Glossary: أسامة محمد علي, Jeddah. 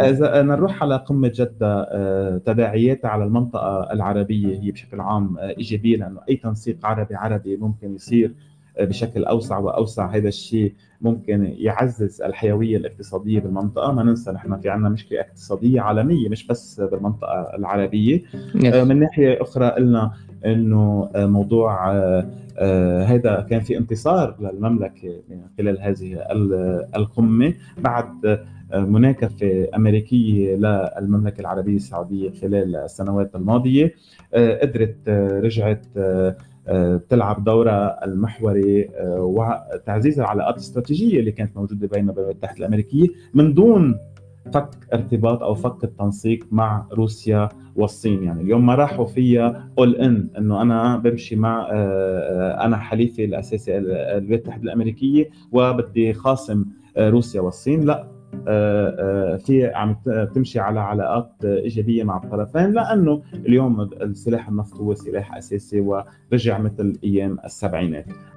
إذا نروح على قمة جدة، تبعياتها على المنطقة العربية هي بشكل عام إيجابية، لأنه أي تنسيق عربي عربي ممكن يصير بشكل أوسع وأوسع. هذا الشيء ممكن يعزز الحيوية الاقتصادية بالمنطقة. ما ننسى نحن في عنا مشكلة اقتصادية عالمية مش بس بالمنطقة العربية. من ناحية أخرى قلنا أنه موضوع هذا كان في انتصار للمملكة من خلال هذه القمة بعد مناكفة أمريكية للمملكة العربية السعودية خلال السنوات الماضية. قدرت رجعت تلعب دورة المحوري وتعزيز العلاقات الاستراتيجية اللي كانت موجودة بين الولايات المتحدة الأمريكية من دون فك ارتباط أو فك التنسيق مع روسيا والصين. يعني اليوم ما راحوا فيها all in أنه أنا بمشي مع أنا حليفي الأساسي الولايات المتحدة الأمريكية وبدي خاصم روسيا والصين، لا، في عم تمشي على علاقات إيجابية مع الطرفين، لأنه اليوم السلاح النفط هو سلاح أساسي ورجع مثل أيام السبعينات.